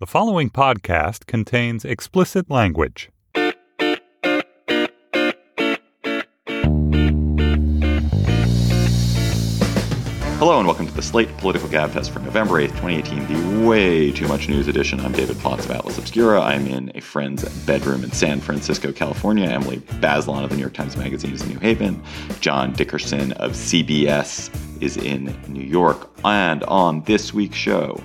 The following podcast contains explicit language. Hello and welcome to the Slate Political Gabfest for November 8th, 2018, the way too much news edition. I'm David Plotz of Atlas Obscura. I'm in a friend's bedroom in San Francisco, California. Emily Bazelon of the New York Times Magazine is in New Haven. John Dickerson of CBS is in New York. And on this week's show,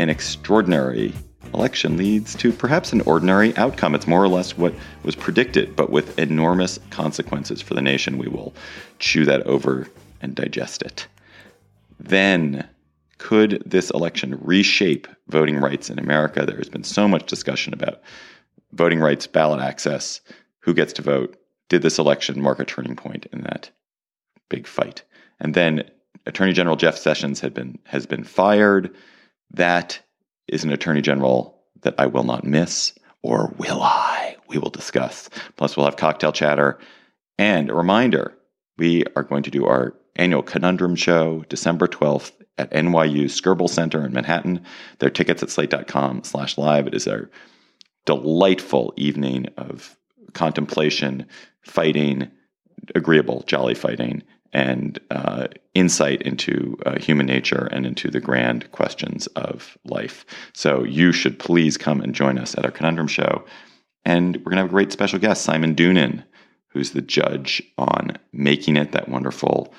an extraordinary election leads to perhaps an ordinary outcome. It's more or less what was predicted, but with enormous consequences for the nation. We will chew that over and digest it. Then, could this election reshape voting rights in America? There has been so much discussion about voting rights, ballot access, who gets to vote. Did this election mark a turning point in that big fight? And then, Attorney General Jeff Sessions has been fired. That is an attorney general that I will not miss, or will I? We will discuss. Plus, we'll have cocktail chatter. And a reminder, we are going to do our annual Conundrum Show, December 12th at NYU Skirball Center in Manhattan. There are tickets at slate.com/live. It is our delightful evening of contemplation, fighting, agreeable, jolly fighting, and insight into human nature and into the grand questions of life. So you should please come and join us at our Conundrum Show. And we're going to have a great special guest, Simon Dunin, who's the judge on Making It, that wonderful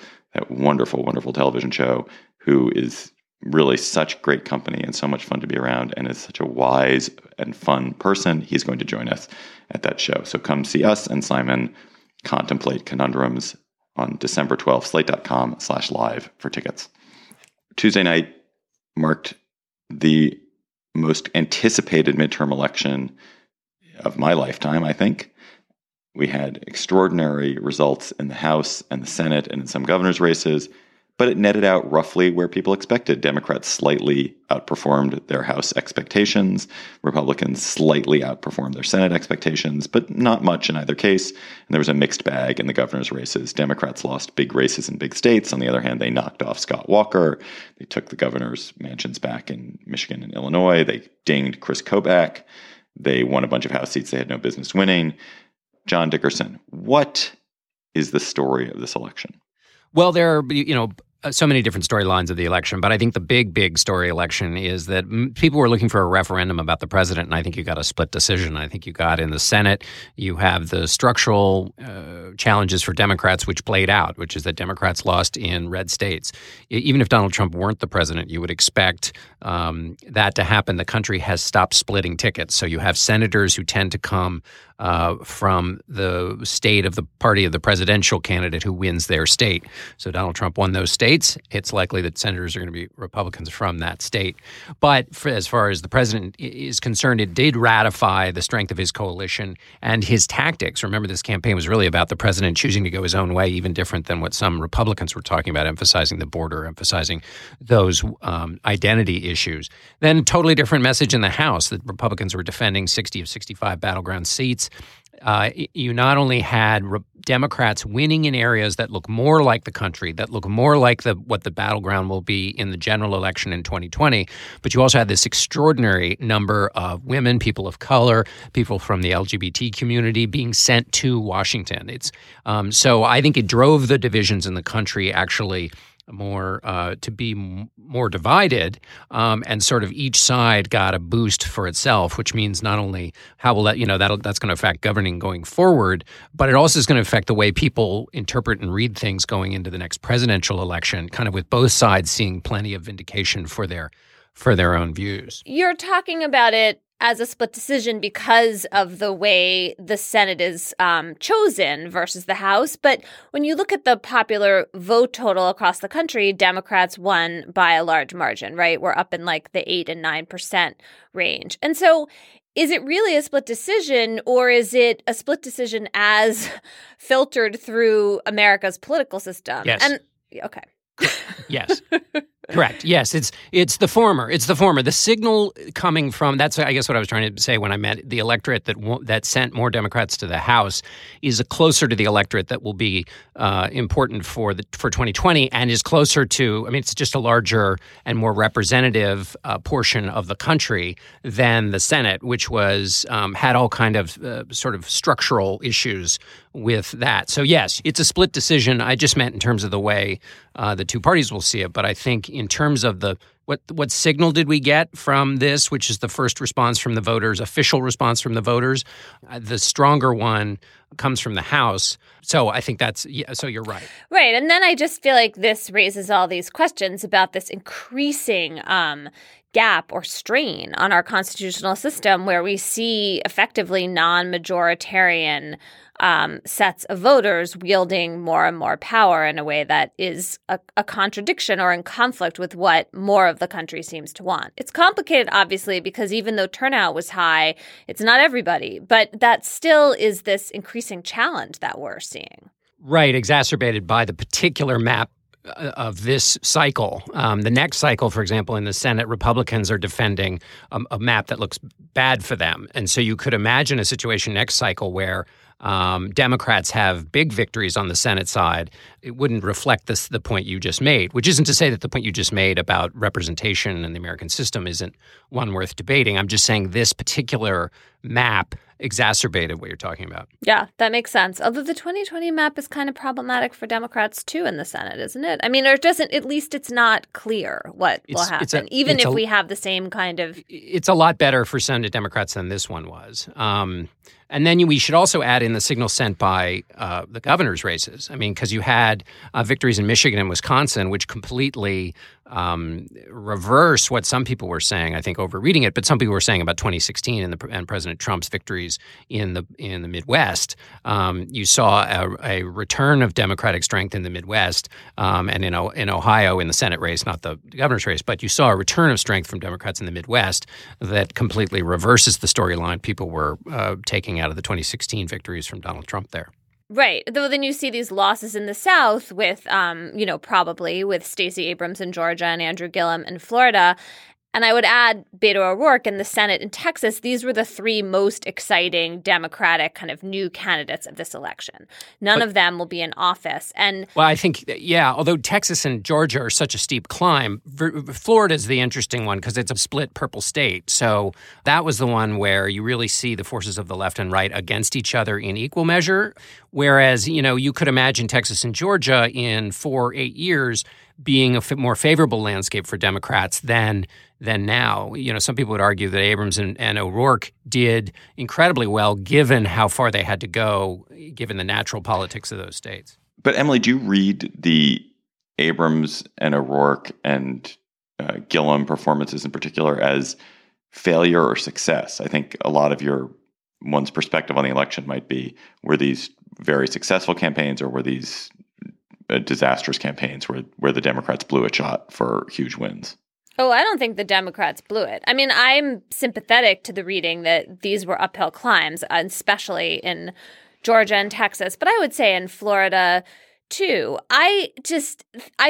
television show, who is really such great company and so much fun to be around and is such a wise and fun person. He's going to join us at that show. So come see us and Simon contemplate conundrums on December 12th, slate.com/live for tickets. Tuesday night marked the most anticipated midterm election of my lifetime, I think. We had extraordinary results in the House and the Senate and in some governor's races, but it netted out roughly where people expected. Democrats slightly outperformed their House expectations. Republicans slightly outperformed their Senate expectations, but not much in either case. And there was a mixed bag in the governor's races. Democrats lost big races in big states. On the other hand, they knocked off Scott Walker. They took the governor's mansions back in Michigan and Illinois. They dinged Chris Kobach. They won a bunch of House seats they had no business winning. John Dickerson, what is the story of this election? Well, there are, so many different storylines of the election, but I think the big story election is that people were looking for a referendum about the president, and I think you got a split decision. I think you got in the Senate, you have the structural challenges for Democrats, which played out, which is that Democrats lost in red states. Even if Donald Trump weren't the president, you would expect that to happen. The country has stopped splitting tickets. So you have senators who tend to come from the state of the party of the presidential candidate who wins their state. So Donald Trump won those states. It's likely that senators are going to be Republicans from that state. But as far as the president is concerned, it did ratify the strength of his coalition and his tactics. Remember, this campaign was really about the president choosing to go his own way, even different than what some Republicans were talking about, emphasizing the border, emphasizing those identity issues. Then totally different message in the House that Republicans were defending 60 of 65 battleground seats. You not only had Democrats winning in areas that look more like the country, that look more like what the battleground will be in the general election in 2020, but you also had this extraordinary number of women, people of color, people from the LGBT community being sent to Washington. It's so I think it drove the divisions in the country actually more to be more divided, and sort of each side got a boost for itself, which means not only how will that, that's going to affect governing going forward, but it also is going to affect the way people interpret and read things going into the next presidential election, kind of with both sides seeing plenty of vindication for their own views. You're talking about it as a split decision because of the way the Senate is chosen versus the House. But when you look at the popular vote total across the country, Democrats won by a large margin, right? We're up in like the 8 and 9% range. And so is it really a split decision, or is it a split decision as filtered through America's political system? Yes. And, okay. Yes. Correct. Yes, it's the former. It's the former. The signal coming from, that's I guess what I was trying to say when I meant the electorate that sent more Democrats to the House is closer to the electorate that will be important for 2020 and is closer to, I mean, it's just a larger and more representative portion of the country than the Senate, which was had all kind of sort of structural issues with that. So yes, it's a split decision. I just meant in terms of the way the two parties will see it, but I think in terms of the what signal did we get from this, which is the first response from the voters, official response from the voters, the stronger one comes from the House. So I think that's so you're right. Right. And then I just feel like this raises all these questions about this increasing gap or strain on our constitutional system where we see effectively non-majoritarian sets of voters wielding more and more power in a way that is a contradiction or in conflict with what more of the country seems to want. It's complicated, obviously, because even though turnout was high, it's not everybody. But that still is this increasing challenge that we're seeing. Right, exacerbated by the particular map of this cycle. The next cycle, for example, in the Senate, Republicans are defending a map that looks bad for them. And so you could imagine a situation next cycle where Democrats have big victories on the Senate side. It wouldn't reflect the point you just made, which isn't to say that the point you just made about representation and the American system isn't one worth debating. I'm just saying this particular map exacerbated what you're talking about. Yeah, that makes sense. Although the 2020 map is kind of problematic for Democrats, too, in the Senate, isn't it? I mean, or it doesn't, at least it's not clear what will happen, even if we have the same kind of... It's a lot better for Senate Democrats than this one was. And then we should also add in the signal sent by the governor's races. I mean, because you had victories in Michigan and Wisconsin, which completely reverse what some people were saying, I think overreading it, but some people were saying about 2016 and President Trump's victories in the Midwest. You saw a return of Democratic strength in the Midwest and in Ohio in the Senate race, not the governor's race, but you saw a return of strength from Democrats in the Midwest that completely reverses the storyline people were taking out of the 2016 victories from Donald Trump there. Right. Though then you see these losses in the South with, probably with Stacey Abrams in Georgia and Andrew Gillum in Florida. And I would add Beto O'Rourke in the Senate in Texas. These were the three most exciting Democratic kind of new candidates of this election. None of them will be in office. And well, I think, yeah, although Texas and Georgia are such a steep climb, Florida is the interesting one because it's a split purple state. So that was the one where you really see the forces of the left and right against each other in equal measure. Whereas, you could imagine Texas and Georgia in 4 or 8 years being a more favorable landscape for Democrats than now. Some people would argue that Abrams and O'Rourke did incredibly well, given how far they had to go, given the natural politics of those states. But Emily, do you read the Abrams and O'Rourke and Gillum performances in particular as failure or success? I think a lot of one's perspective on the election might be, were these very successful campaigns or were these disastrous campaigns where the Democrats blew a shot for huge wins? Oh, I don't think the Democrats blew it. I mean, I'm sympathetic to the reading that these were uphill climbs, especially in Georgia and Texas, but I would say in Florida too. I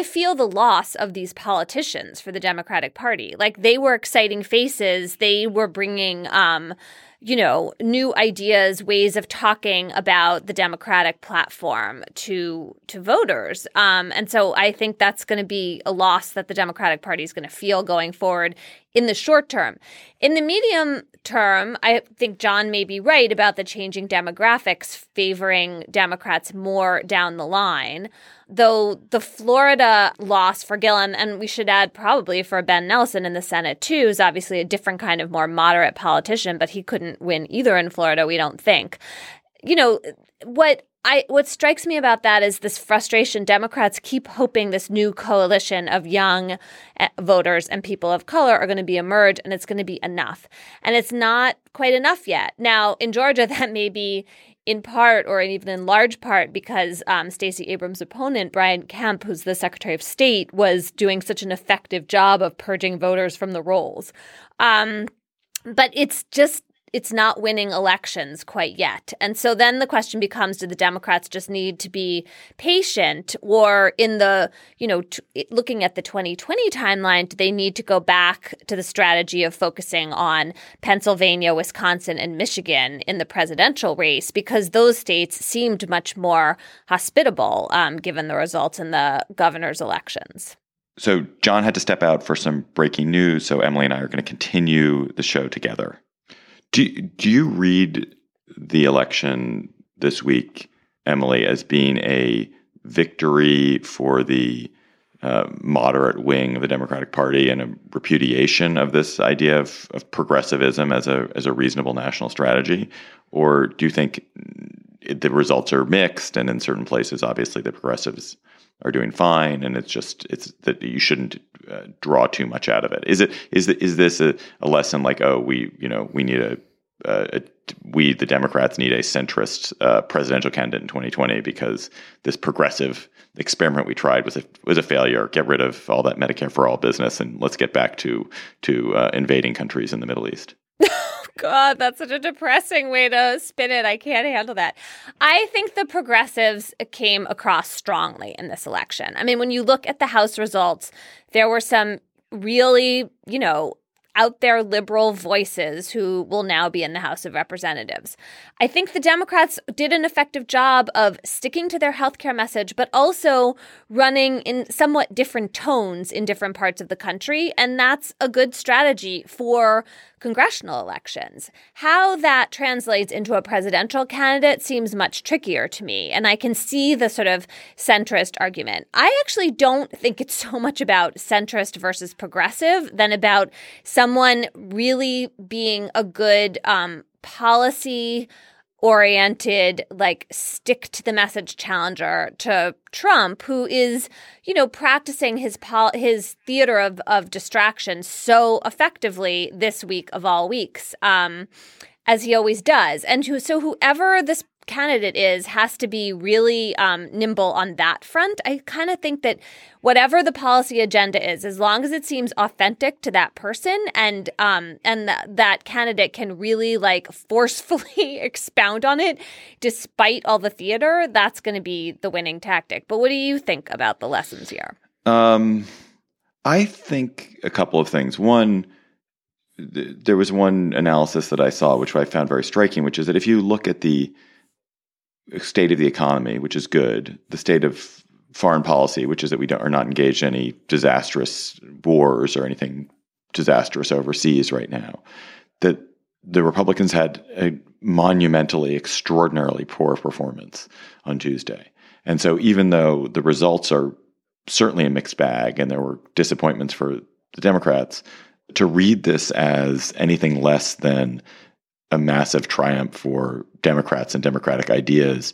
feel the loss of these politicians for the Democratic Party. Like, they were exciting faces. They were bringing new ideas, ways of talking about the Democratic platform to voters. And so I think that's going to be a loss that the Democratic Party is going to feel going forward in the short term. In the medium term, I think John may be right about the changing demographics favoring Democrats more down the line, though the Florida loss for Gillum, and we should add probably for Ben Nelson in the Senate too, is obviously a different kind of more moderate politician, but he couldn't win either in Florida, we don't think. What What strikes me about that is this frustration. Democrats keep hoping this new coalition of young voters and people of color are going to be emerge and it's going to be enough. And it's not quite enough yet. Now, in Georgia, that may be in part or even in large part because Stacey Abrams' opponent, Brian Kemp, who's the Secretary of State, was doing such an effective job of purging voters from the rolls. But it's not winning elections quite yet. And so then the question becomes, do the Democrats just need to be patient, or in the, looking at the 2020 timeline, do they need to go back to the strategy of focusing on Pennsylvania, Wisconsin, and Michigan in the presidential race? Because those states seemed much more hospitable given the results in the governor's elections. So John had to step out for some breaking news. So Emily and I are going to continue the show together. Do you read the election this week, Emily, as being a victory for the moderate wing of the Democratic Party and a repudiation of this idea of progressivism as a reasonable national strategy? Or do you think the results are mixed, and in certain places, obviously, the progressives are doing fine, and it's that you shouldn't draw too much out of it? Is this a lesson like, oh, we need the Democrats need a centrist presidential candidate in 2020 because this progressive experiment we tried was a failure. Get rid of all that Medicare for all business, and let's get back to invading countries in the Middle East. God, that's such a depressing way to spin it. I can't handle that. I think the progressives came across strongly in this election. I mean, when you look at the House results, there were some really, out there liberal voices who will now be in the House of Representatives. I think the Democrats did an effective job of sticking to their healthcare message, but also running in somewhat different tones in different parts of the country. And that's a good strategy for congressional elections. How that translates into a presidential candidate seems much trickier to me. And I can see the sort of centrist argument. I actually don't think it's so much about centrist versus progressive than about someone really being a good policy-oriented, like stick-to-the-message challenger to Trump, who is, practicing his theater of distraction so effectively this week of all weeks, as he always does. And so whoever this candidate has to be really nimble on that front. I kind of think that whatever the policy agenda is, as long as it seems authentic to that person and that candidate can really forcefully expound on it despite all the theater, that's going to be the winning tactic. But what do you think about the lessons here? I think a couple of things. One, there was one analysis that I saw, which I found very striking, which is that if you look at the state of the economy, which is good, the state of foreign policy, which is that we are not engaged in any disastrous wars or anything disastrous overseas right now, that the Republicans had a monumentally, extraordinarily poor performance on Tuesday. And so even though the results are certainly a mixed bag and there were disappointments for the Democrats, to read this as anything less than a massive triumph for Democrats and Democratic ideas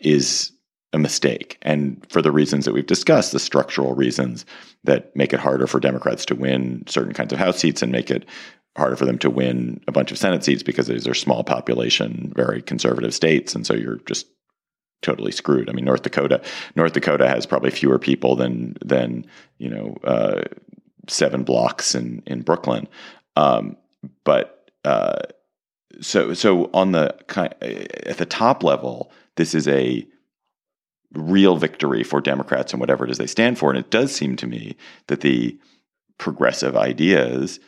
is a mistake. And for the reasons that we've discussed, the structural reasons that make it harder for Democrats to win certain kinds of House seats and make it harder for them to win a bunch of Senate seats because these are small population, very conservative states. And so you're just totally screwed. I mean, North Dakota has probably fewer people than 7 blocks in Brooklyn. So on at the top level, this is a real victory for Democrats and whatever it is they stand for. And it does seem to me that the progressive ideas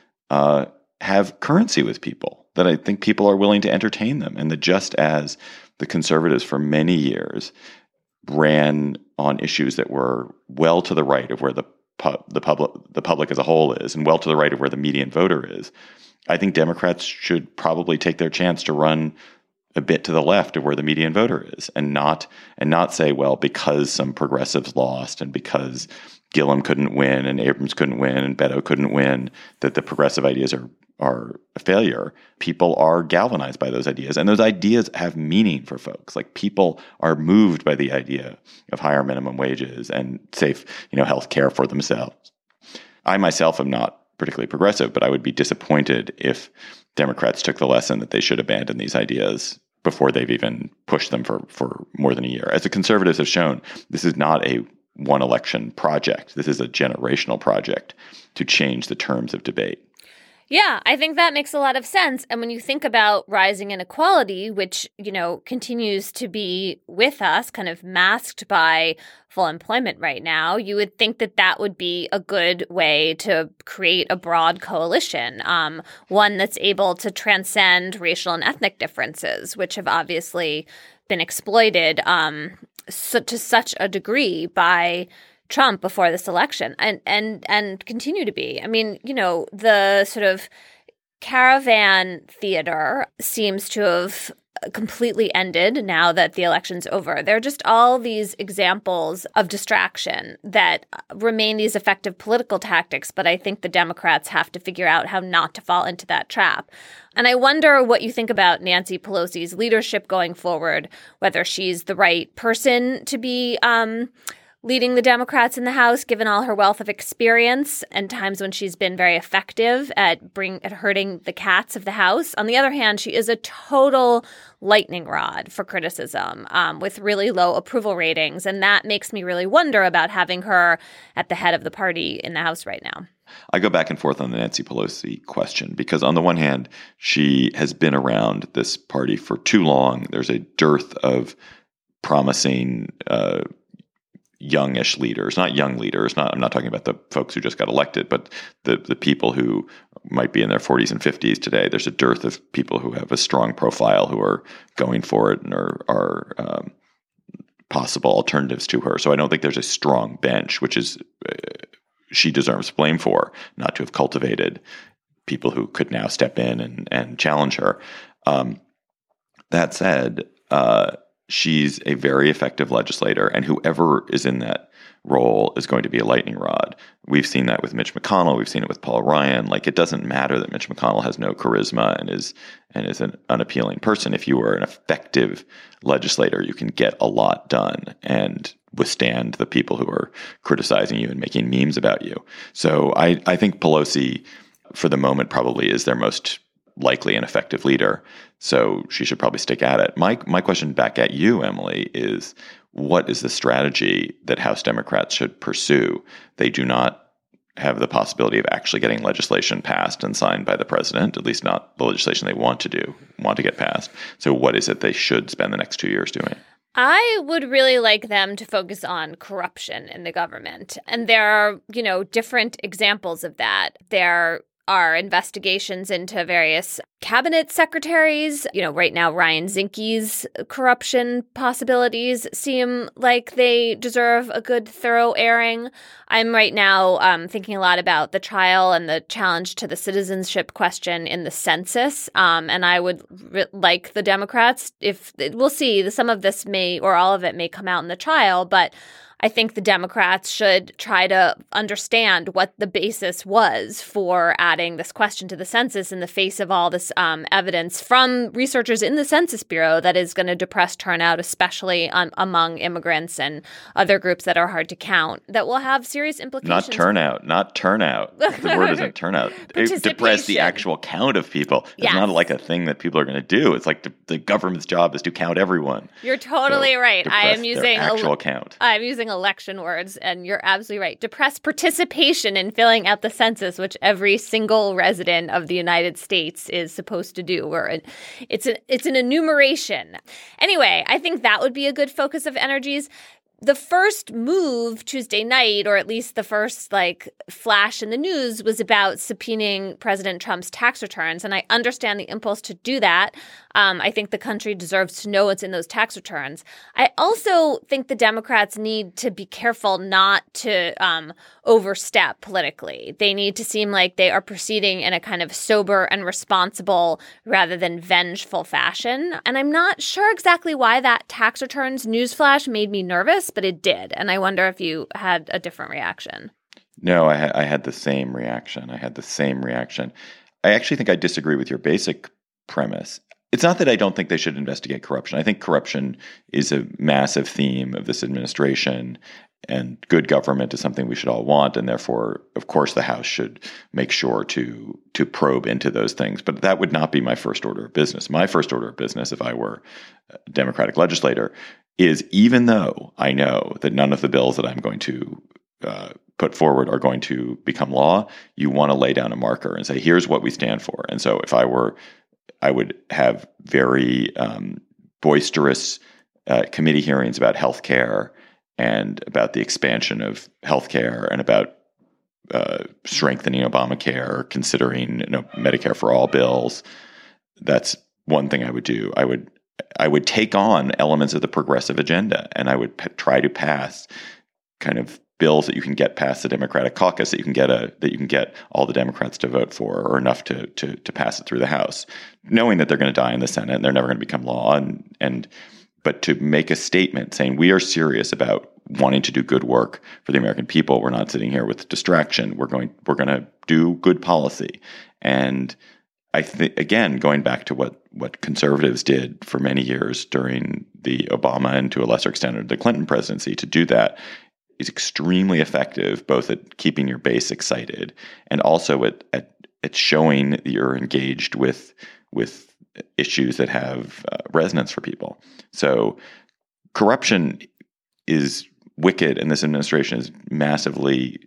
have currency with people, that I think people are willing to entertain them. And that just as the conservatives for many years ran on issues that were well to the right of where the public as a whole is and well to the right of where the median voter is, I think Democrats should probably take their chance to run a bit to the left of where the median voter is and not say, well, because some progressives lost and because Gillum couldn't win and Abrams couldn't win and Beto couldn't win, that the progressive ideas are are a failure, people are galvanized by those ideas. And those ideas have meaning for folks. Like, people are moved by the idea of higher minimum wages and safe, health care for themselves. I myself am not particularly progressive, but I would be disappointed if Democrats took the lesson that they should abandon these ideas before they've even pushed them for more than a year. As the conservatives have shown, this is not a one-election project. This is a generational project to change the terms of debate. Yeah, I think that makes a lot of sense. And when you think about rising inequality, which, continues to be with us, kind of masked by full employment right now, you would think that that would be a good way to create a broad coalition, one that's able to transcend racial and ethnic differences, which have obviously been exploited to such a degree by Trump before this election and continue to be. I mean, the sort of caravan theater seems to have completely ended now that the election's over. There are just all these examples of distraction that remain these effective political tactics, but I think the Democrats have to figure out how not to fall into that trap. And I wonder what you think about Nancy Pelosi's leadership going forward, whether she's the right person to be leading the Democrats in the House, given all her wealth of experience and times when she's been very effective at herding the cats of the House. On the other hand, she is a total lightning rod for criticism with really low approval ratings. And that makes me really wonder about having her at the head of the party in the House right now. I go back and forth on the Nancy Pelosi question because, on the one hand, she has been around this party for too long. There's a dearth of promising youngish leaders, not young leaders. I'm not talking about the folks who just got elected, but the people who might be in their 40s and 50s today. There's a dearth of people who have a strong profile who are going for it and are possible alternatives to her. So I don't think there's a strong bench, which is she deserves blame for, not to have cultivated people who could now step in and challenge her. That said, she's a very effective legislator, and whoever is in that role is going to be a lightning rod. We've seen that with Mitch McConnell. We've seen it with Paul Ryan. Like, it doesn't matter that Mitch McConnell has no charisma and is an unappealing person. If you are an effective legislator, you can get a lot done and withstand the people who are criticizing you and making memes about you. So I think Pelosi, for the moment, probably is their most likely an effective leader. So she should probably stick at it. My question back at you, Emily, is what is the strategy that House Democrats should pursue? They do not have the possibility of actually getting legislation passed and signed by the president, at least not the legislation they want to get passed. So what is it they should spend the next 2 years doing? I would really like them to focus on corruption in the government. And there are, different examples of that. There are investigations into various cabinet secretaries. Right now, Ryan Zinke's corruption possibilities seem like they deserve a good, thorough airing. I'm right now thinking a lot about the trial and the challenge to the citizenship question in the census. And I would like the Democrats, if we'll see, some of this may or all of it may come out in the trial, but I think the Democrats should try to understand what the basis was for adding this question to the census in the face of all this evidence from researchers in the Census Bureau that is going to depress turnout, especially among immigrants and other groups that are hard to count, that will have serious implications. Not turnout. The word isn't turnout. It depress the actual count of people. It's not like a thing that people are going to do. It's like the government's job is to count everyone. You're totally right. I'm using election words, and you're absolutely right. Depress participation in filling out the census, which every single resident of the United States is supposed to do. It's an enumeration. Anyway, I think that would be a good focus of energies. The first move Tuesday night, or at least the first flash in the news, was about subpoenaing President Trump's tax returns. And I understand the impulse to do that. I think the country deserves to know what's in those tax returns. I also think the Democrats need to be careful not to overstep politically. They need to seem like they are proceeding in a kind of sober and responsible rather than vengeful fashion. And I'm not sure exactly why that tax returns newsflash made me nervous, but it did. And I wonder if you had a different reaction. No, I had the same reaction. I actually think I disagree with your basic premise. It's not that I don't think they should investigate corruption. I think corruption is a massive theme of this administration, and good government is something we should all want. And therefore, of course, the House should make sure to probe into those things. But that would not be my first order of business. My first order of business, if I were a Democratic legislator, is even though I know that none of the bills that I'm going to put forward are going to become law, you want to lay down a marker and say, here's what we stand for. And so if I were, I would have very boisterous committee hearings about healthcare and about the expansion of healthcare and about strengthening Obamacare, considering, you know, Medicare for all bills. That's one thing I would do. I would take on elements of the progressive agenda, and I would try to pass kind of bills that you can get past the Democratic caucus, that you can get all the Democrats to vote for, or enough to pass it through the House, knowing that they're going to die in the Senate and they're never going to become law, but to make a statement saying we are serious about wanting to do good work for the American people. We're not sitting here with distraction. We're going to do good policy. And I think, again, going back to what conservatives did for many years during the Obama and to a lesser extent the Clinton presidency, to do that is extremely effective, both at keeping your base excited and also at showing that you're engaged with issues that have resonance for people. So corruption is wicked, and this administration is massively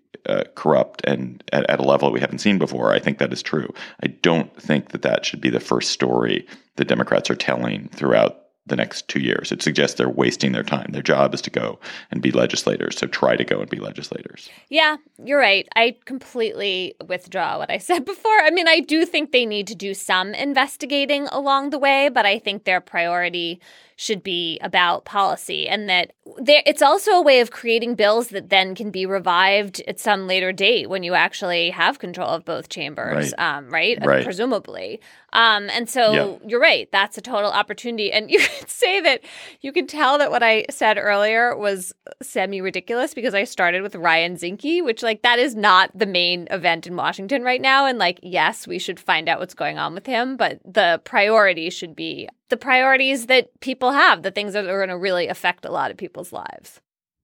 corrupt and at a level that we haven't seen before. I think that is true. I don't think that should be the first story the Democrats are telling throughout the next 2 years. It suggests they're wasting their time. Their job is to go and be legislators. So try to go and be legislators. Yeah, you're right. I completely withdraw what I said before. I mean, I do think they need to do some investigating along the way, but I think their priority should be about policy, and that it's also a way of creating bills that then can be revived at some later date when you actually have control of both chambers, right? Right. Presumably. And so You're right. That's a total opportunity. And you could say that you can tell that what I said earlier was semi-ridiculous because I started with Ryan Zinke, which that is not the main event in Washington right now. And yes, we should find out what's going on with him, but the priority should be the priorities that people have, the things that are going to really affect a lot of people's lives.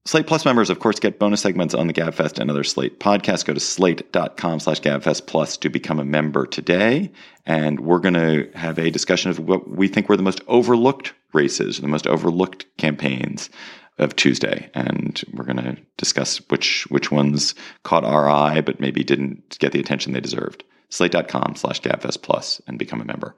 Slate Plus members, of course, get bonus segments on the Gabfest and other Slate podcasts. Go to slate.com/GabfestPlus to become a member today. And we're going to have a discussion of what we think were the most overlooked races, the most overlooked campaigns of Tuesday. And we're going to discuss which ones caught our eye but maybe didn't get the attention they deserved. Slate.com/GabfestPlus and become a member.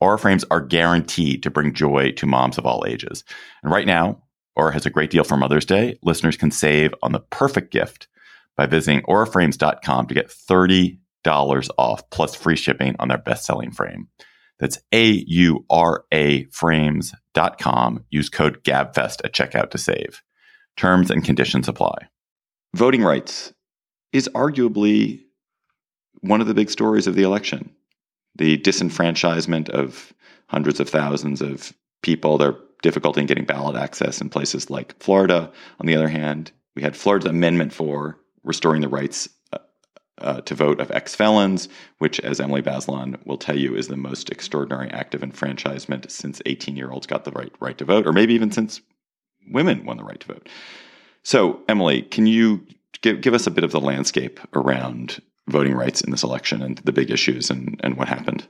Aura Frames are guaranteed to bring joy to moms of all ages. And right now, Aura has a great deal for Mother's Day. Listeners can save on the perfect gift by visiting auraframes.com to get $30 off plus free shipping on their best-selling frame. That's A-U-R-A frames.com. Use code GABFEST at checkout to save. Terms and conditions apply. Voting rights is arguably one of the big stories of the election. The disenfranchisement of hundreds of thousands of people, their difficulty in getting ballot access in places like Florida. On the other hand, we had Florida's Amendment 4 restoring the rights to vote of ex-felons, which, as Emily Bazelon will tell you, is the most extraordinary act of enfranchisement since 18-year-olds got the right to vote, or maybe even since women won the right to vote. So, Emily, can you give us a bit of the landscape around voting rights in this election and the big issues and what happened.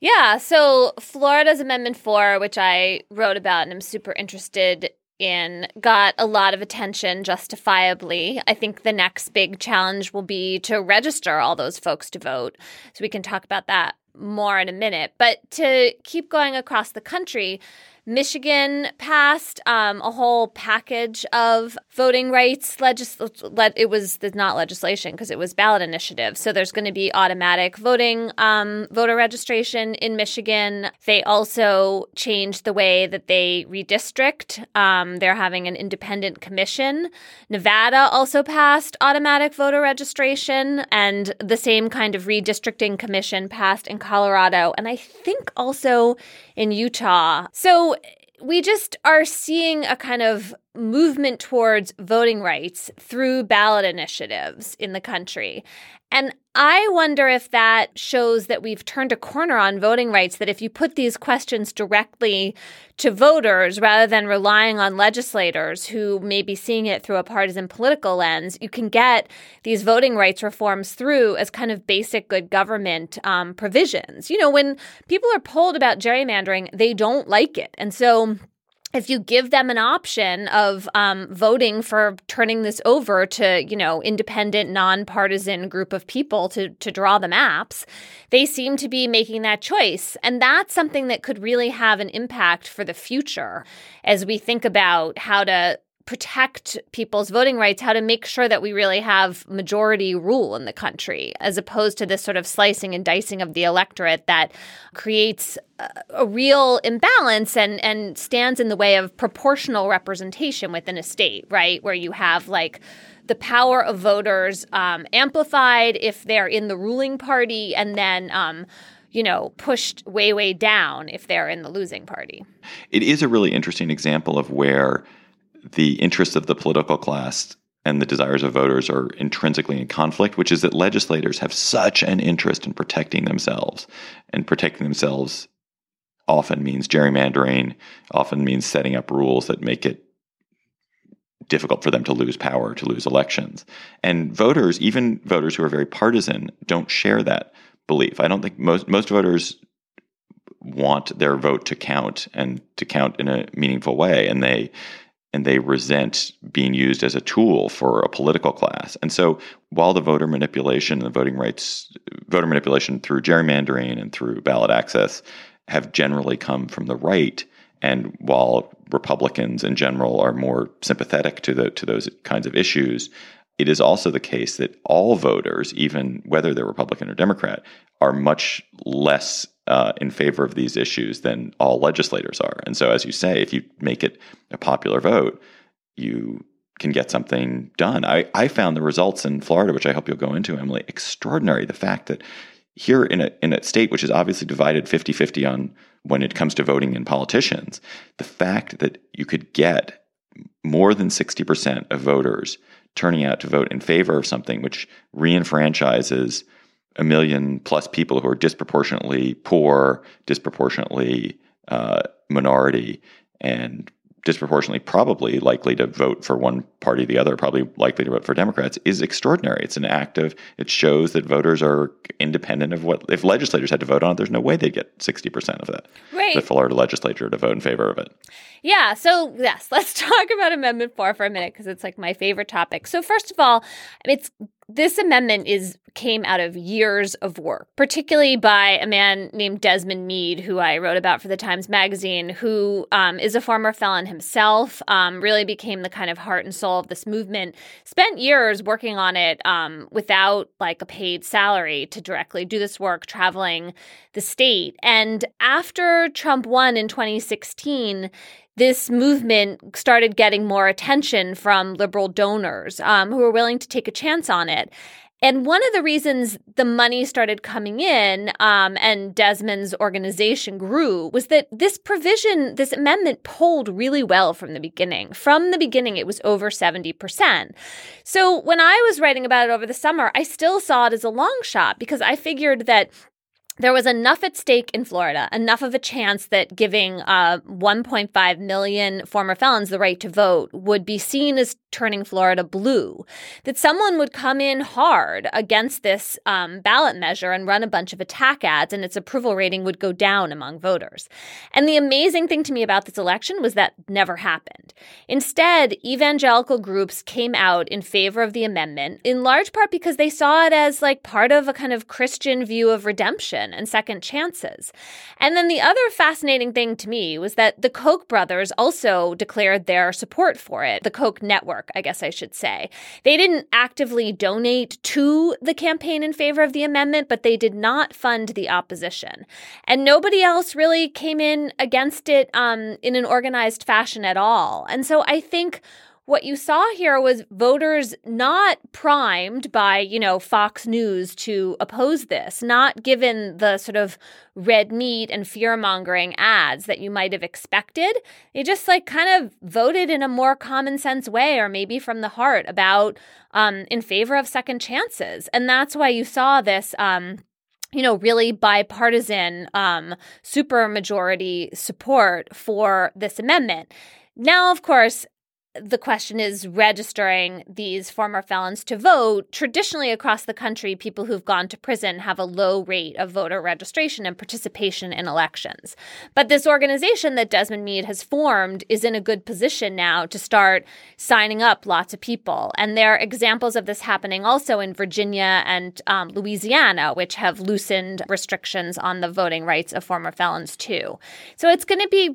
Yeah. So Florida's Amendment 4, which I wrote about and I'm super interested in, got a lot of attention justifiably. I think the next big challenge will be to register all those folks to vote. So we can talk about that more in a minute. But to keep going across the country, Michigan passed a whole package of voting rights legislation because it was ballot initiative. So there's going to be automatic voting, voter registration in Michigan. They also changed the way that they redistrict. They're having an independent commission. Nevada also passed automatic voter registration, and the same kind of redistricting commission passed in Colorado, and I think also in Utah. So we just are seeing a kind of movement towards voting rights through ballot initiatives in the country. And I wonder if that shows that we've turned a corner on voting rights, that if you put these questions directly to voters rather than relying on legislators who may be seeing it through a partisan political lens, you can get these voting rights reforms through as kind of basic good government provisions. You know, when people are polled about gerrymandering, they don't like it. And so if you give them an option of voting for turning this over to, you know, independent, nonpartisan group of people to draw the maps, they seem to be making that choice. And that's something that could really have an impact for the future as we think about how to protect people's voting rights, how to make sure that we really have majority rule in the country, as opposed to this sort of slicing and dicing of the electorate that creates a real imbalance and stands in the way of proportional representation within a state, right, where you have like the power of voters amplified if they're in the ruling party and then you know, pushed way, way down if they're in the losing party. It is a really interesting example of where the interests of the political class and the desires of voters are intrinsically in conflict, which is that legislators have such an interest in protecting themselves. And protecting themselves often means gerrymandering, often means setting up rules that make it difficult for them to lose power, to lose elections. And voters, even voters who are very partisan, don't share that belief. I don't think most voters want their vote to count and to count in a meaningful way. And they resent being used as a tool for a political class. And so while the voter manipulation and the voting rights, voter manipulation through gerrymandering and through ballot access have generally come from the right, and while Republicans in general are more sympathetic to those kinds of issues, it is also the case that all voters, even whether they're Republican or Democrat, are much less in favor of these issues than all legislators are. And so, as you say, if you make it a popular vote, you can get something done. I found the results in Florida, which I hope you'll go into, Emily, extraordinary. The fact that here in a state which is obviously divided 50-50 on when it comes to voting and politicians, the fact that you could get more than 60% of voters turning out to vote in favor of something which reenfranchises a million plus people who are disproportionately poor, disproportionately minority, and disproportionately probably likely to vote for one party or the other, probably likely to vote for Democrats, is extraordinary. It's an act of, it shows that voters are independent of what, if legislators had to vote on it, there's no way they'd get 60% of that. Right. The Florida legislature to vote in favor of it. Yeah. So yes, let's talk about Amendment 4 for a minute because it's like my favorite topic. So first of all, this amendment came out of years of work, particularly by a man named Desmond Meade, who I wrote about for the Times Magazine, who is a former felon himself, really became the kind of heart and soul of this movement, spent years working on it without like a paid salary to directly do this work, traveling the state. And after Trump won in 2016, this movement started getting more attention from liberal donors who were willing to take a chance on it. And one of the reasons the money started coming in and Desmond's organization grew was that this provision, this amendment polled really well from the beginning. From the beginning, it was over 70%. So when I was writing about it over the summer, I still saw it as a long shot because I figured that there was enough at stake in Florida, enough of a chance that giving 1.5 million former felons the right to vote would be seen as turning Florida blue, that someone would come in hard against this ballot measure and run a bunch of attack ads, and its approval rating would go down among voters. And the amazing thing to me about this election was that never happened. Instead, evangelical groups came out in favor of the amendment, in large part because they saw it as like part of a kind of Christian view of redemption and second chances. And then the other fascinating thing to me was that the Koch brothers also declared their support for it, the Koch network, I guess I should say. They didn't actively donate to the campaign in favor of the amendment, but they did not fund the opposition. And nobody else really came in against it in an organized fashion at all. And so I think what you saw here was voters not primed by, you know, Fox News to oppose this, not given the sort of red meat and fear-mongering ads that you might have expected. They just like kind of voted in a more common sense way, or maybe from the heart, about in favor of second chances. And that's why you saw this really bipartisan supermajority support for this amendment. Now, of course, the question is registering these former felons to vote. Traditionally, across the country, people who've gone to prison have a low rate of voter registration and participation in elections. But this organization that Desmond Meade has formed is in a good position now to start signing up lots of people. And there are examples of this happening also in Virginia and Louisiana, which have loosened restrictions on the voting rights of former felons, too. So it's going to be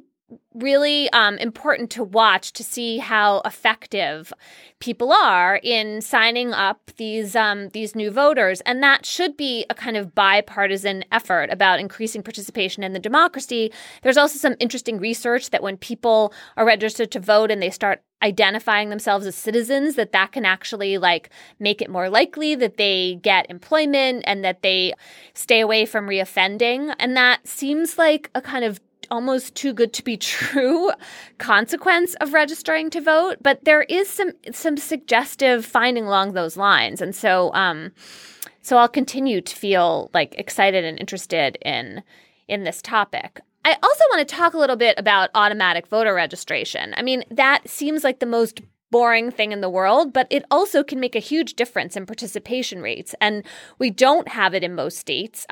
really important to watch to see how effective people are in signing up these new voters. And that should be a kind of bipartisan effort about increasing participation in the democracy. There's also some interesting research that when people are registered to vote and they start identifying themselves as citizens, that can actually like make it more likely that they get employment and that they stay away from reoffending. And that seems like a kind of almost too good to be true consequence of registering to vote, but there is some suggestive finding along those lines. And so I'll continue to feel like excited and interested in this topic. I also want to talk a little bit about automatic voter registration. I mean, that seems like the most boring thing in the world, but it also can make a huge difference in participation rates. And we don't have it in most states.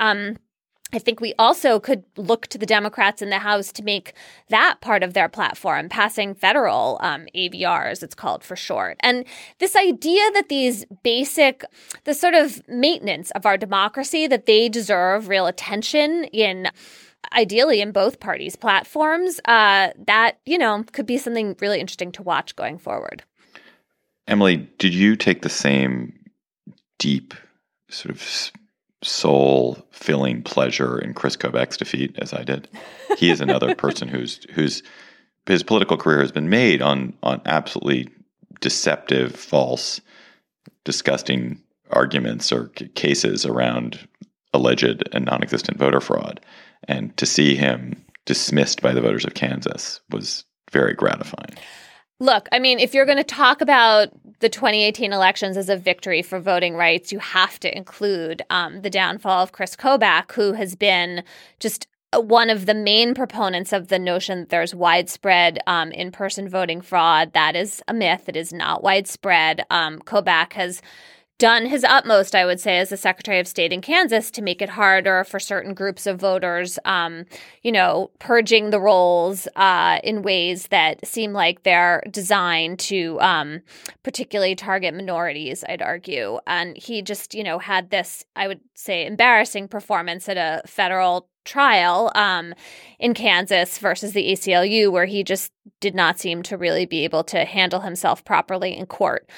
I think we also could look to the Democrats in the House to make that part of their platform, passing federal AVRs, it's called for short. And this idea that these basic, the sort of maintenance of our democracy, that they deserve real attention in ideally in both parties' platforms, that, you know, could be something really interesting to watch going forward. Emily, did you take the same deep sort of soul-filling pleasure in Chris Kobach's defeat as I did? He is another person who's his political career has been made on absolutely deceptive, false, disgusting arguments or cases around alleged and non-existent voter fraud. And to see him dismissed by the voters of Kansas was very gratifying. Look, I mean, if you're going to talk about the 2018 elections as a victory for voting rights, you have to include the downfall of Chris Kobach, who has been just one of the main proponents of the notion that there's widespread in-person voting fraud. That is a myth. It is not widespread. Kobach has done his utmost, I would say, as the Secretary of State in Kansas to make it harder for certain groups of voters, purging the rolls in ways that seem like they're designed to particularly target minorities, I'd argue. And he just, had this, I would say, embarrassing performance at a federal trial in Kansas versus the ACLU, where he just did not seem to really be able to handle himself properly in court.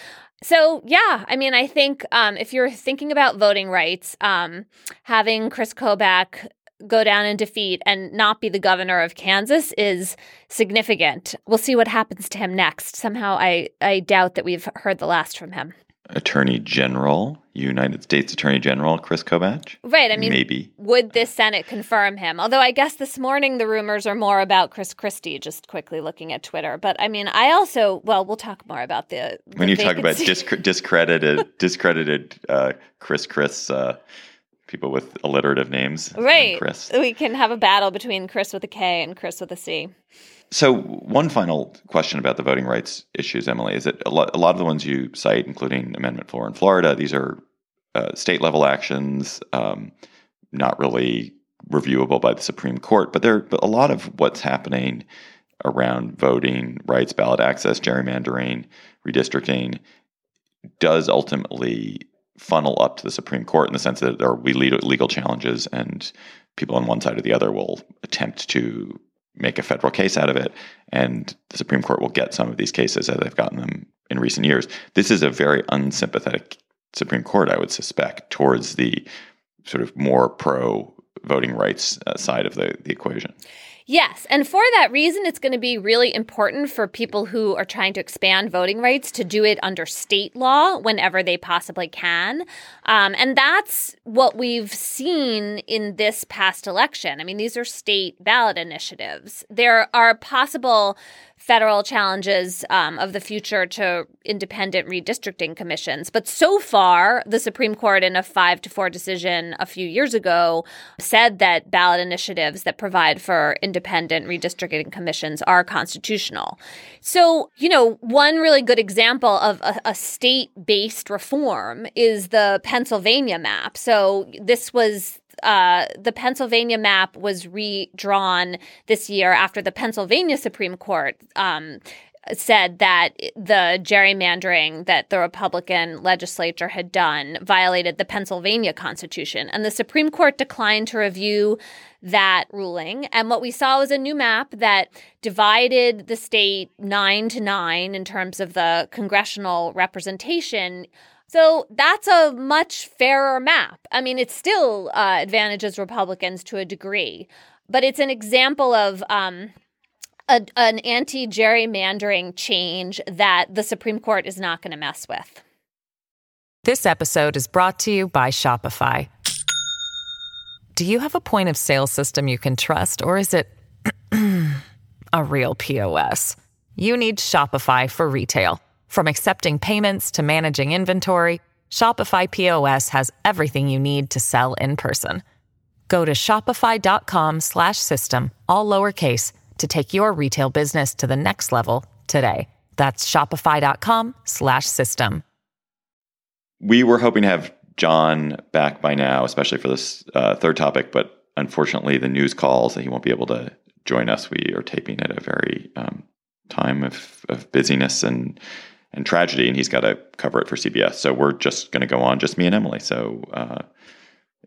So, yeah, I mean, I think if you're thinking about voting rights, having Chris Kobach go down in defeat and not be the governor of Kansas is significant. We'll see what happens to him next. Somehow I doubt that we've heard the last from him. Attorney General, United States Attorney General Chris Kobach? Right. I mean, maybe. Would this Senate confirm him? Although I guess this morning the rumors are more about Chris Christie, just quickly looking at Twitter. But I mean, I also, we'll talk more about the vacancy. Talk about discredited Chris people with alliterative names. Right. Chris. We can have a battle between Chris with a K and Chris with a C. So one final question about the voting rights issues, Emily, is that a lot of the ones you cite, including Amendment 4 in Florida, these are state-level actions, not really reviewable by the Supreme Court. But there, a lot of what's happening around voting rights, ballot access, gerrymandering, redistricting, does ultimately funnel up to the Supreme Court in the sense that there will be legal challenges and people on one side or the other will attempt to make a federal case out of it. And the Supreme Court will get some of these cases as they've gotten them in recent years. This is a very unsympathetic Supreme Court, I would suspect, towards the sort of more pro-voting rights side of the equation. Yes. And for that reason, it's going to be really important for people who are trying to expand voting rights to do it under state law whenever they possibly can. And that's what we've seen in this past election. I mean, these are state ballot initiatives. There are possible federal challenges of the future to independent redistricting commissions. But so far, the Supreme Court in a 5-4 decision a few years ago said that ballot initiatives that provide for independent redistricting commissions are constitutional. So, you know, one really good example of a state-based reform is the Pennsylvania map. So this was the Pennsylvania map was redrawn this year after the Pennsylvania Supreme Court said that the gerrymandering that the Republican legislature had done violated the Pennsylvania Constitution. And the Supreme Court declined to review that ruling. And what we saw was a new map that divided the state 9-9 in terms of the congressional representation. So that's a much fairer map. I mean, it still advantages Republicans to a degree, but it's an example of an anti-gerrymandering change that the Supreme Court is not going to mess with. This episode is brought to you by Shopify. Do you have a point of sale system you can trust, or is it a real POS? You need Shopify for retail. From accepting payments to managing inventory, Shopify POS has everything you need to sell in person. Go to shopify.com/system, all lowercase, to take your retail business to the next level today. That's shopify.com/system. We were hoping to have John back by now, especially for this third topic, but unfortunately the news calls that he won't be able to join us. We are taping at a very time of busyness and tragedy, and he's got to cover it for CBS. So we're just going to go on, just me and Emily. So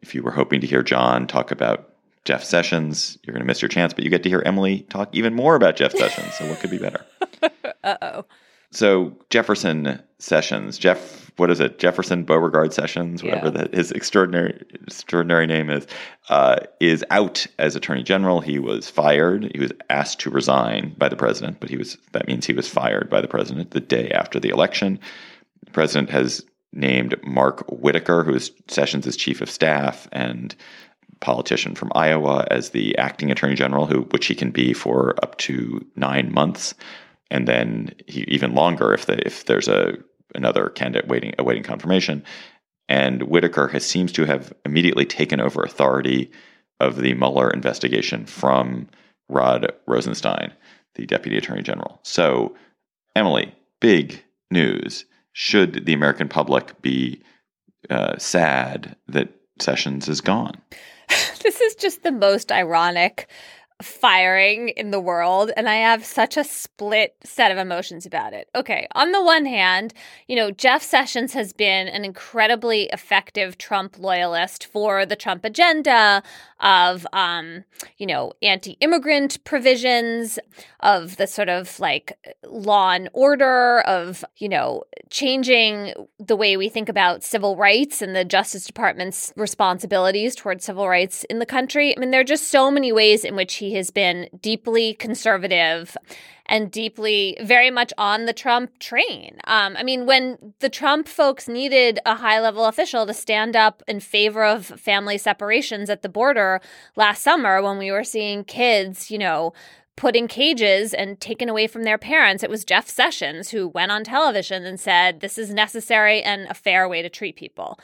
if you were hoping to hear John talk about Jeff Sessions, you're going to miss your chance, but you get to hear Emily talk even more about Jeff Sessions. So what could be better? Uh-oh. So Jefferson Sessions, Jefferson Beauregard Sessions, whatever his extraordinary name is out as Attorney General. He was fired. He was asked to resign by the president, but that means he was fired by the president the day after the election. The president has named Mark Whitaker, who is Sessions' chief of staff and politician from Iowa, as the acting Attorney General, which he can be for up to 9 months. And then even longer if there's another candidate awaiting confirmation. And Whitaker seems to have immediately taken over authority of the Mueller investigation from Rod Rosenstein, the Deputy Attorney General. So, Emily, big news. Should the American public be sad that Sessions is gone? This is just the most ironic firing in the world, and I have such a split set of emotions about it. Okay, on the one hand, you know, Jeff Sessions has been an incredibly effective Trump loyalist for the Trump agenda of, you know, anti-immigrant provisions, of the sort of like law and order, of, you know, changing the way we think about civil rights and the Justice Department's responsibilities towards civil rights in the country. I mean, there are just so many ways in which he has been deeply conservative and deeply very much on the Trump train. I mean, when the Trump folks needed a high-level official to stand up in favor of family separations at the border last summer when we were seeing kids, you know, put in cages and taken away from their parents, it was Jeff Sessions who went on television and said, this is necessary and a fair way to treat people.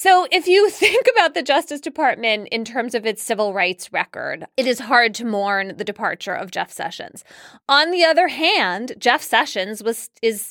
So if you think about the Justice Department in terms of its civil rights record, it is hard to mourn the departure of Jeff Sessions. On the other hand, Jeff Sessions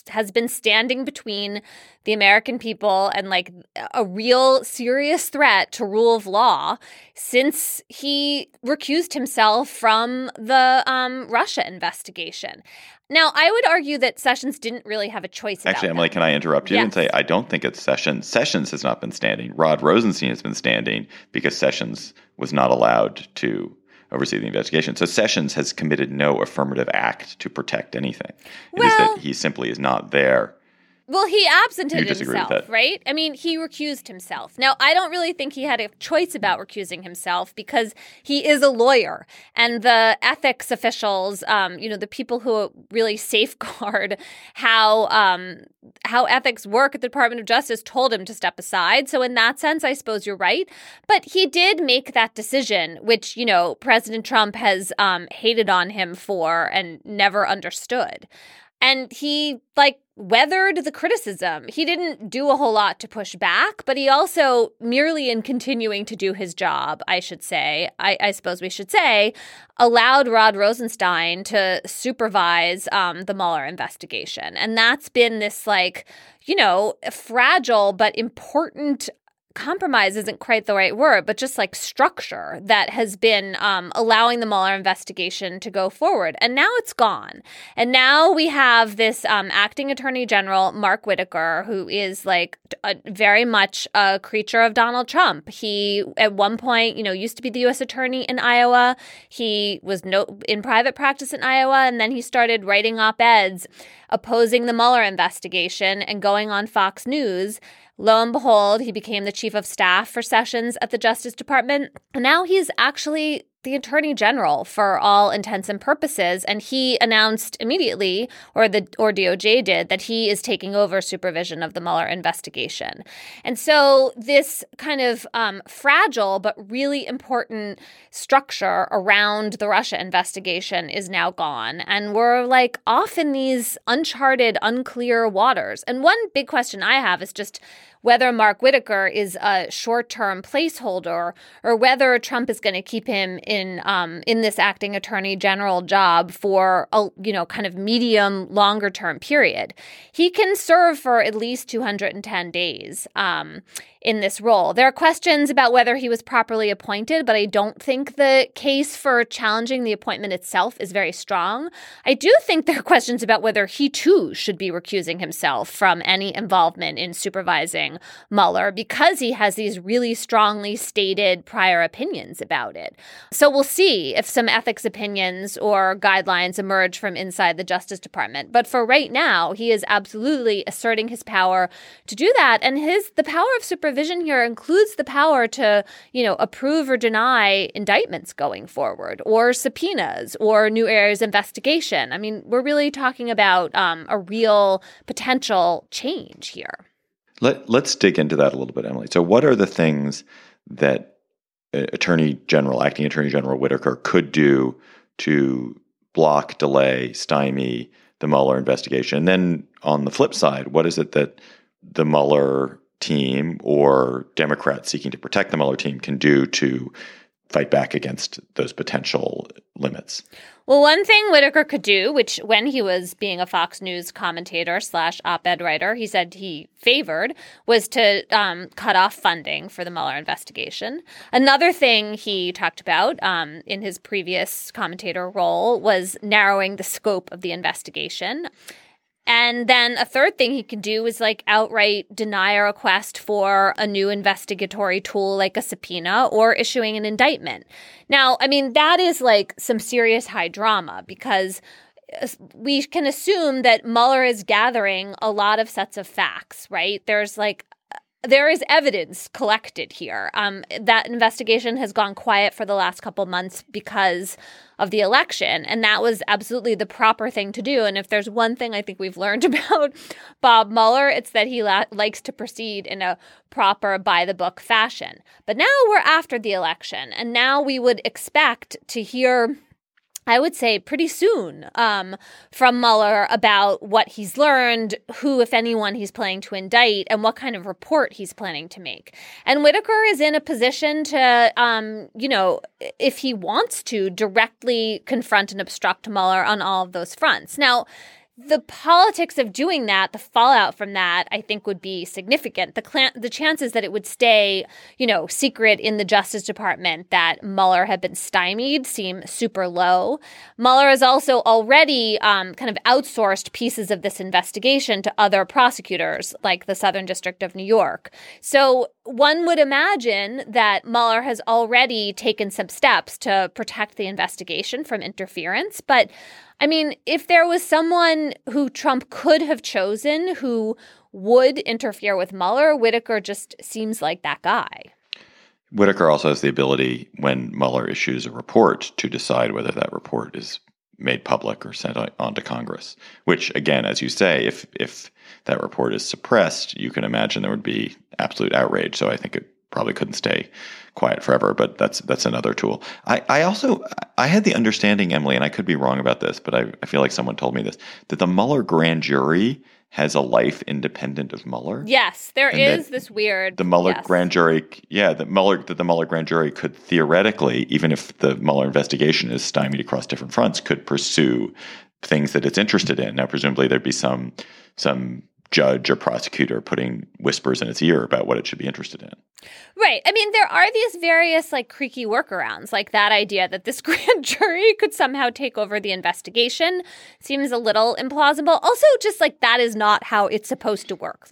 has been standing between the American people and like a real serious threat to rule of law since he recused himself from the Russia investigation. Now, I would argue that Sessions didn't really have a choice about Actually, Emily, that. Can I interrupt you and say I don't think it's Sessions. Sessions has not been standing. Rod Rosenstein has been standing because Sessions was not allowed to oversee the investigation. So Sessions has committed no affirmative act to protect anything. It is that he simply is not there. Well, he absented himself, right? I mean, he recused himself. Now, I don't really think he had a choice about recusing himself because he is a lawyer. And the ethics officials, the people who really safeguard how ethics work at the Department of Justice told him to step aside. So in that sense, I suppose you're right. But he did make that decision, which, President Trump has hated on him for and never understood. And he, weathered the criticism. He didn't do a whole lot to push back, but he also, merely in continuing to do his job, I suppose we should say, allowed Rod Rosenstein to supervise the Mueller investigation. And that's been this, fragile but important compromise isn't quite the right word, but just structure that has been allowing the Mueller investigation to go forward. And now it's gone. And now we have this acting attorney general, Mark Whitaker, who is very much a creature of Donald Trump. He, at one point, used to be the U.S. attorney in Iowa. He was in private practice in Iowa. And then he started writing op-eds opposing the Mueller investigation and going on Fox News. Lo and behold, he became the chief of staff for Sessions at the Justice Department. And now he's actually the attorney general for all intents and purposes. And he announced immediately, or DOJ did, that he is taking over supervision of the Mueller investigation. And so this kind of fragile but really important structure around the Russia investigation is now gone. And we're off in these uncharted, unclear waters. And one big question I have is just whether Mark Whitaker is a short-term placeholder or whether Trump is going to keep him in this acting attorney general job for a kind of medium, longer-term period. He can serve for at least 210 days in this role. There are questions about whether he was properly appointed, but I don't think the case for challenging the appointment itself is very strong. I do think there are questions about whether he, too, should be recusing himself from any involvement in supervising Mueller because he has these really strongly stated prior opinions about it. So we'll see if some ethics opinions or guidelines emerge from inside the Justice Department. But for right now, he is absolutely asserting his power to do that. And the power of supervision here includes the power to, approve or deny indictments going forward or subpoenas or new areas of investigation. I mean, we're really talking about a real potential change here. Let's dig into that a little bit, Emily. So what are the things that acting Attorney General Whitaker could do to block, delay, stymie the Mueller investigation? And then on the flip side, what is it that the Mueller team or Democrats seeking to protect the Mueller team can do to fight back against those potential limits? Well, one thing Whitaker could do, which when he was being a Fox News commentator / op-ed writer, he said he favored, was to cut off funding for the Mueller investigation. Another thing he talked about in his previous commentator role was narrowing the scope of the investigation. And then a third thing he could do is outright deny a request for a new investigatory tool like a subpoena or issuing an indictment. Now, I mean, that is some serious high drama because we can assume that Mueller is gathering a lot of sets of facts, right? There is evidence collected here. That investigation has gone quiet for the last couple months because of the election, and that was absolutely the proper thing to do. And if there's one thing I think we've learned about Bob Mueller, it's that he likes to proceed in a proper, by-the-book fashion. But now we're after the election, and now we would expect to hear I would say pretty soon from Mueller about what he's learned, who, if anyone, he's planning to indict, and what kind of report he's planning to make. And Whitaker is in a position to, if he wants to, directly confront and obstruct Mueller on all of those fronts. Now, the politics of doing that, the fallout from that, I think would be significant. The chances that it would stay, secret in the Justice Department that Mueller had been stymied seem super low. Mueller has also already kind of outsourced pieces of this investigation to other prosecutors, like the Southern District of New York. So one would imagine that Mueller has already taken some steps to protect the investigation from interference, but if there was someone who Trump could have chosen who would interfere with Mueller, Whitaker just seems like that guy. Whitaker also has the ability, when Mueller issues a report, to decide whether that report is made public or sent on to Congress, which, again, as you say, if that report is suppressed, you can imagine there would be absolute outrage. So I think it probably couldn't stay quiet forever, but that's another tool. I also had the understanding, Emily, and I could be wrong about this, but I feel like someone told me this, that the Mueller grand jury has a life independent of Mueller. Yes, there is this weird... The Mueller grand jury could theoretically, even if the Mueller investigation is stymied across different fronts, could pursue things that it's interested in. Now, presumably there'd be some judge or prosecutor putting whispers in its ear about what it should be interested in. Right. There are these various creaky workarounds, like that idea that this grand jury could somehow take over the investigation seems a little implausible. Also, just that is not how it's supposed to work.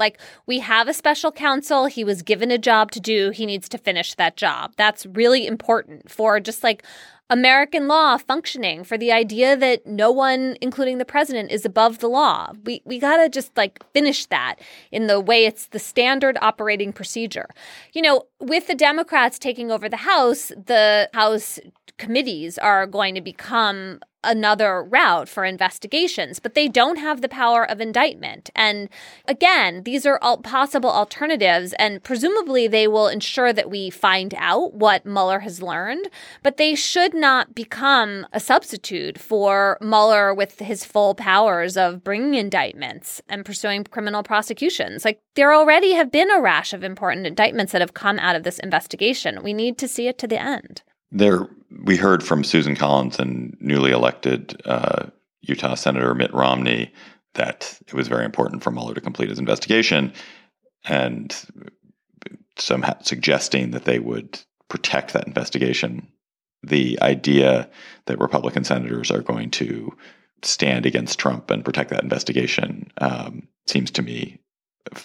We have a special counsel. He was given a job to do. He needs to finish that job. That's really important for just American law functioning, for the idea that no one, including the president, is above the law. We got to just finish that in the way it's the standard operating procedure. With the Democrats taking over the House committees are going to become another route for investigations, but they don't have the power of indictment. And again, these are all possible alternatives, and presumably they will ensure that we find out what Mueller has learned, but they should not become a substitute for Mueller with his full powers of bringing indictments and pursuing criminal prosecutions. There already have been a rash of important indictments that have come out of this investigation. We need to see it to the end. We heard from Susan Collins and newly elected Utah Senator Mitt Romney that it was very important for Mueller to complete his investigation, and somehow suggesting that they would protect that investigation. The idea that Republican senators are going to stand against Trump and protect that investigation seems to me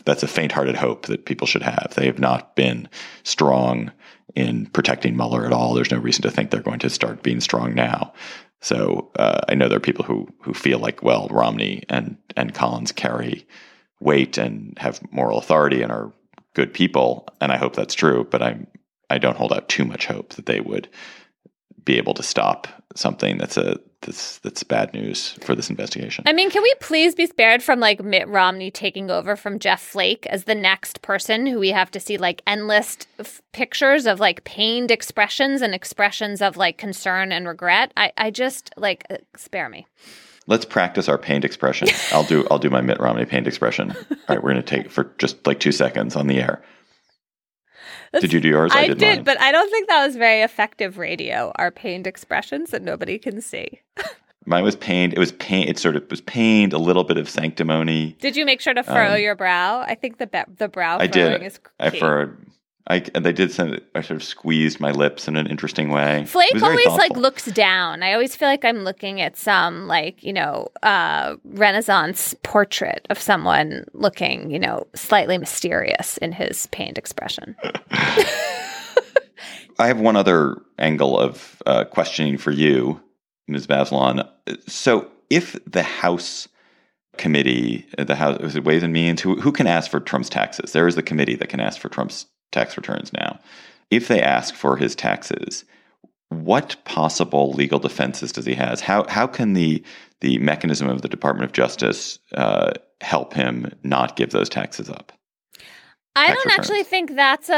that's a faint-hearted hope that people should have. They have not been strong in protecting Mueller at all. There's no reason to think they're going to start being strong now. So I know there are people who feel Romney and Collins carry weight and have moral authority and are good people, and I hope that's true, but I don't hold out too much hope that they would be able to stop something that's bad news for this investigation. Can we please be spared from Mitt Romney taking over from Jeff Flake as the next person who we have to see endless pictures of pained expressions and expressions of concern and regret? I just spare me. Let's practice our pained expression. I'll do my Mitt Romney pained expression. All right, we're going to take for just 2 seconds on the air. Did you do yours? I did mine. But I don't think that was very effective radio, our pained expressions that nobody can see. Mine was pained. It was pained. It sort of was pained, a little bit of sanctimony. Did you make sure to furrow your brow? I think the brow furrowing is key. I furrowed. They did send. I sort of squeezed my lips in an interesting way. Flake always looks down. I always feel like I'm looking at some Renaissance portrait of someone looking slightly mysterious in his pained expression. I have one other angle of questioning for you, Ms. Bazelon. So if the House committee, the House Ways and Means, who can ask for Trump's taxes? There is the committee that can ask for Trump's tax returns now. If they ask for his taxes, what possible legal defenses does he have? How can the mechanism of the Department of Justice help him not give those taxes up? I don't actually think that's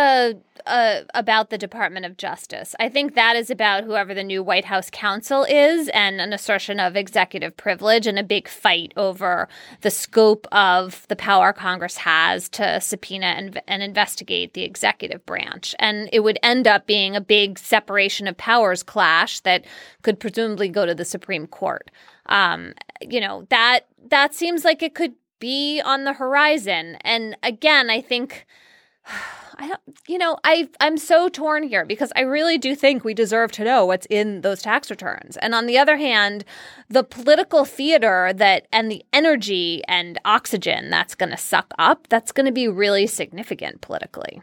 about the Department of Justice. I think that is about whoever the new White House counsel is and an assertion of executive privilege and a big fight over the scope of the power Congress has to subpoena and investigate the executive branch. And it would end up being a big separation of powers clash that could presumably go to the Supreme Court. That seems like it could be on the horizon. And again, I think I'm so torn here because I really do think we deserve to know what's in those tax returns. And on the other hand, the political theater and the energy and oxygen that's going to suck up, that's going to be really significant politically.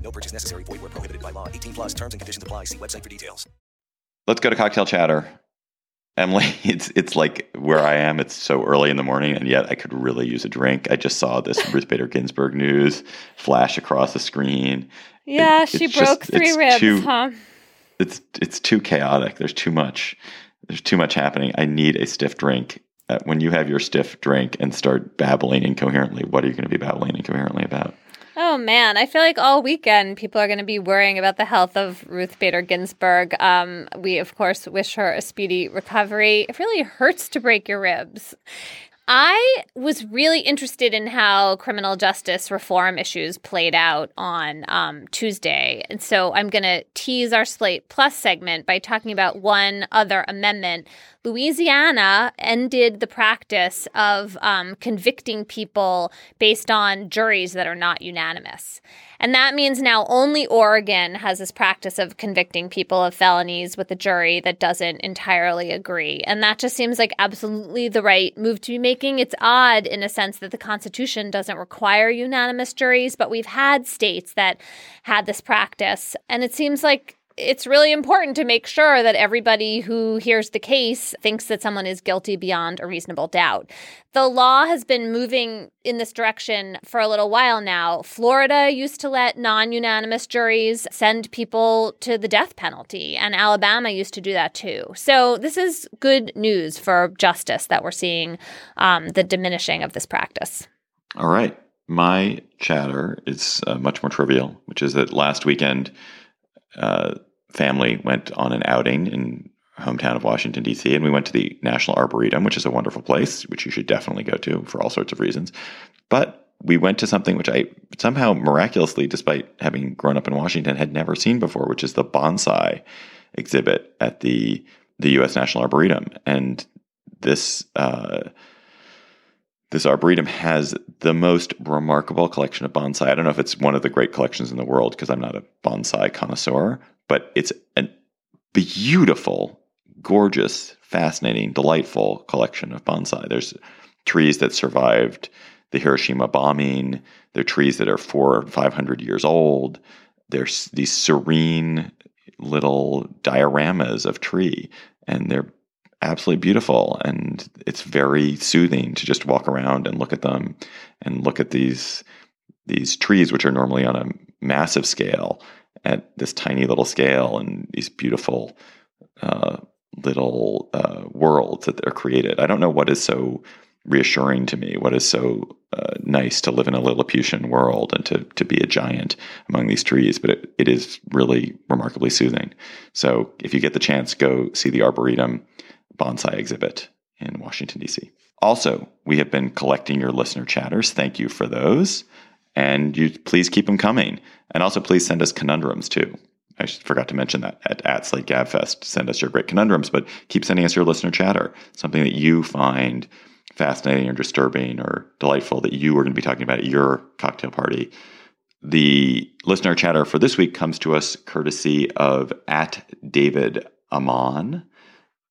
No purchase necessary. Void where prohibited by law. 18 plus terms and conditions apply. See website for details. Let's go to cocktail chatter. Emily, it's like where I am. It's so early in the morning, and yet I could really use a drink. I just saw this Ruth Bader Ginsburg news flash across the screen. Yeah, she broke three ribs, huh? It's too chaotic. There's too much. There's too much happening. I need a stiff drink. When you have your stiff drink and start babbling incoherently, what are you going to be babbling incoherently about? Oh, man. I feel like all weekend people are going to be worrying about the health of Ruth Bader Ginsburg. We, of course, wish her a speedy recovery. It really hurts to break your ribs. I was really interested in how criminal justice reform issues played out on Tuesday. And so I'm going to tease our Slate Plus segment by talking about one other amendment. Louisiana ended the practice of convicting people based on juries that are not unanimous. And that means now only Oregon has this practice of convicting people of felonies with a jury that doesn't entirely agree. And that just seems like absolutely the right move to be making. It's odd in a sense that the Constitution doesn't require unanimous juries, but we've had states that had this practice. And it seems like it's really important to make sure that everybody who hears the case thinks that someone is guilty beyond a reasonable doubt. The law has been moving in this direction for a little while now. Florida used to let non-unanimous juries send people to the death penalty, and Alabama used to do that too. So this is good news for justice that we're seeing the diminishing of this practice. All right. My chatter is much more trivial, which is that last weekend family went on an outing in hometown of Washington, D.C., and we went to the National Arboretum, which is a wonderful place, which you should definitely go to for all sorts of reasons. But we went to something which I somehow miraculously, despite having grown up in Washington, had never seen before, which is the bonsai exhibit at the U.S. National Arboretum. And this arboretum has the most remarkable collection of bonsai. I don't know if it's one of the great collections in the world because I'm not a bonsai connoisseur, but it's a beautiful, gorgeous, fascinating, delightful collection of bonsai. There's trees that survived the Hiroshima bombing. There are trees that are 400 or 500 years old. There's these serene little dioramas of tree, and they're absolutely beautiful, and it's very soothing to just walk around and look at them and look at these trees, which are normally on a massive scale, at this tiny little scale, and these beautiful little worlds that are created. I don't know what is so reassuring to me, what is so nice to live in a Lilliputian world and to be a giant among these trees, but it is really remarkably soothing. So if you get the chance, go see the Arboretum bonsai exhibit in Washington, D.C. Also, we have been collecting your listener chatters. Thank you for those. And you please keep them coming. And also, please send us conundrums, too. I forgot to mention that at Slate Gabfest. Send us your great conundrums, but keep sending us your listener chatter, something that you find fascinating or disturbing or delightful that you were going to be talking about at your cocktail party. The listener chatter for this week comes to us courtesy of @DavidAmon.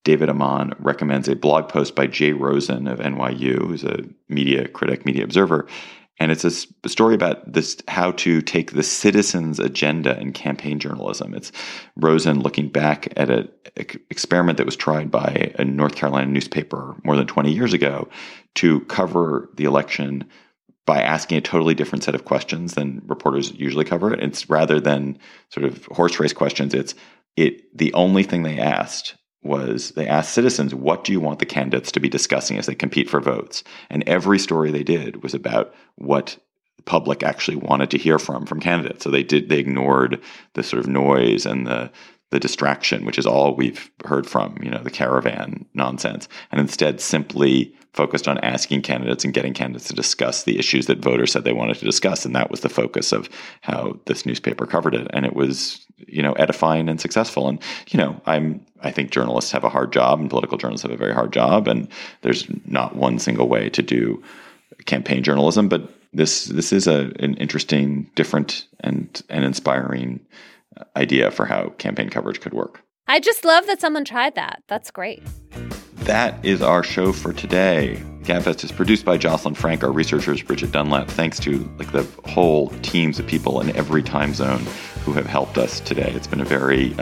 David Amon recommends a blog post by Jay Rosen of NYU, who's a media critic, media observer, And it's a story about this, how to take the citizens' agenda in campaign journalism. It's Rosen looking back at an experiment that was tried by a North Carolina newspaper more than 20 years ago to cover the election by asking a totally different set of questions than reporters usually cover it. It's rather than sort of horse race questions, the only thing they asked was they asked citizens, what do you want the candidates to be discussing as they compete for votes? And every story they did was about what the public actually wanted to hear from candidates. So they ignored the sort of noise and the distraction, which is all we've heard from, the caravan nonsense, and instead simply focused on asking candidates and getting candidates to discuss the issues that voters said they wanted to discuss. And that was the focus of how this newspaper covered it. And it was, edifying and successful. And, I think journalists have a hard job and political journalists have a very hard job. And there's not one single way to do campaign journalism. But this is an interesting, different, and inspiring idea for how campaign coverage could work. I just love that someone tried that. That's great. That is our show for today. Gabfest is produced by Jocelyn Frank, our researchers, Bridget Dunlap. Thanks to the whole teams of people in every time zone who have helped us today. It's been a very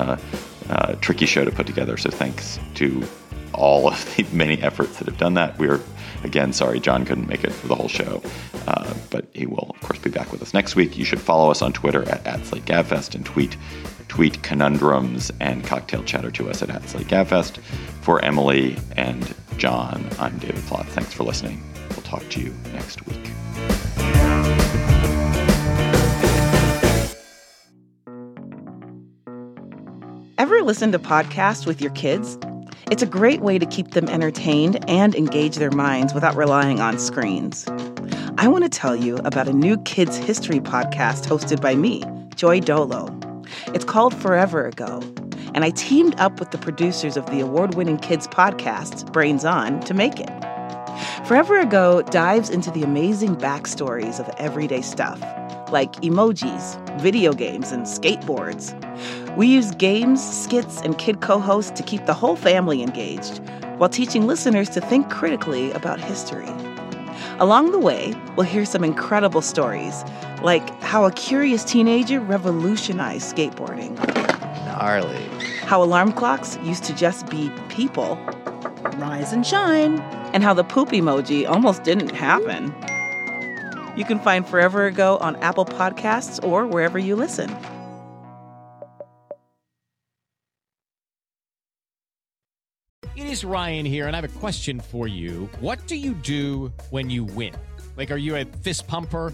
tricky show to put together. So thanks to all of the many efforts that have done that. We're, again, sorry John couldn't make it for the whole show, but he will, of course, be back with us next week. You should follow us on Twitter at Slate Gabfest and tweet conundrums and cocktail chatter to us at Slate Gabfest. For Emily and John, I'm David Plotz. Thanks for listening. We'll talk to you next week. Ever listen to podcasts with your kids? It's a great way to keep them entertained and engage their minds without relying on screens. I want to tell you about a new kids' history podcast hosted by me, Joy Dolo. It's called Forever Ago, and I teamed up with the producers of the award-winning kids' podcast, Brains On, to make it. Forever Ago dives into the amazing backstories of everyday stuff, like emojis, video games, and skateboards. We use games, skits, and kid co-hosts to keep the whole family engaged while teaching listeners to think critically about history. Along the way, we'll hear some incredible stories, like how a curious teenager revolutionized skateboarding. Gnarly. How alarm clocks used to just be people. Rise and shine. And how the poop emoji almost didn't happen. You can find Forever Ago on Apple Podcasts or wherever you listen. It is Ryan here, and I have a question for you. What do you do when you win? Are you a fist pumper?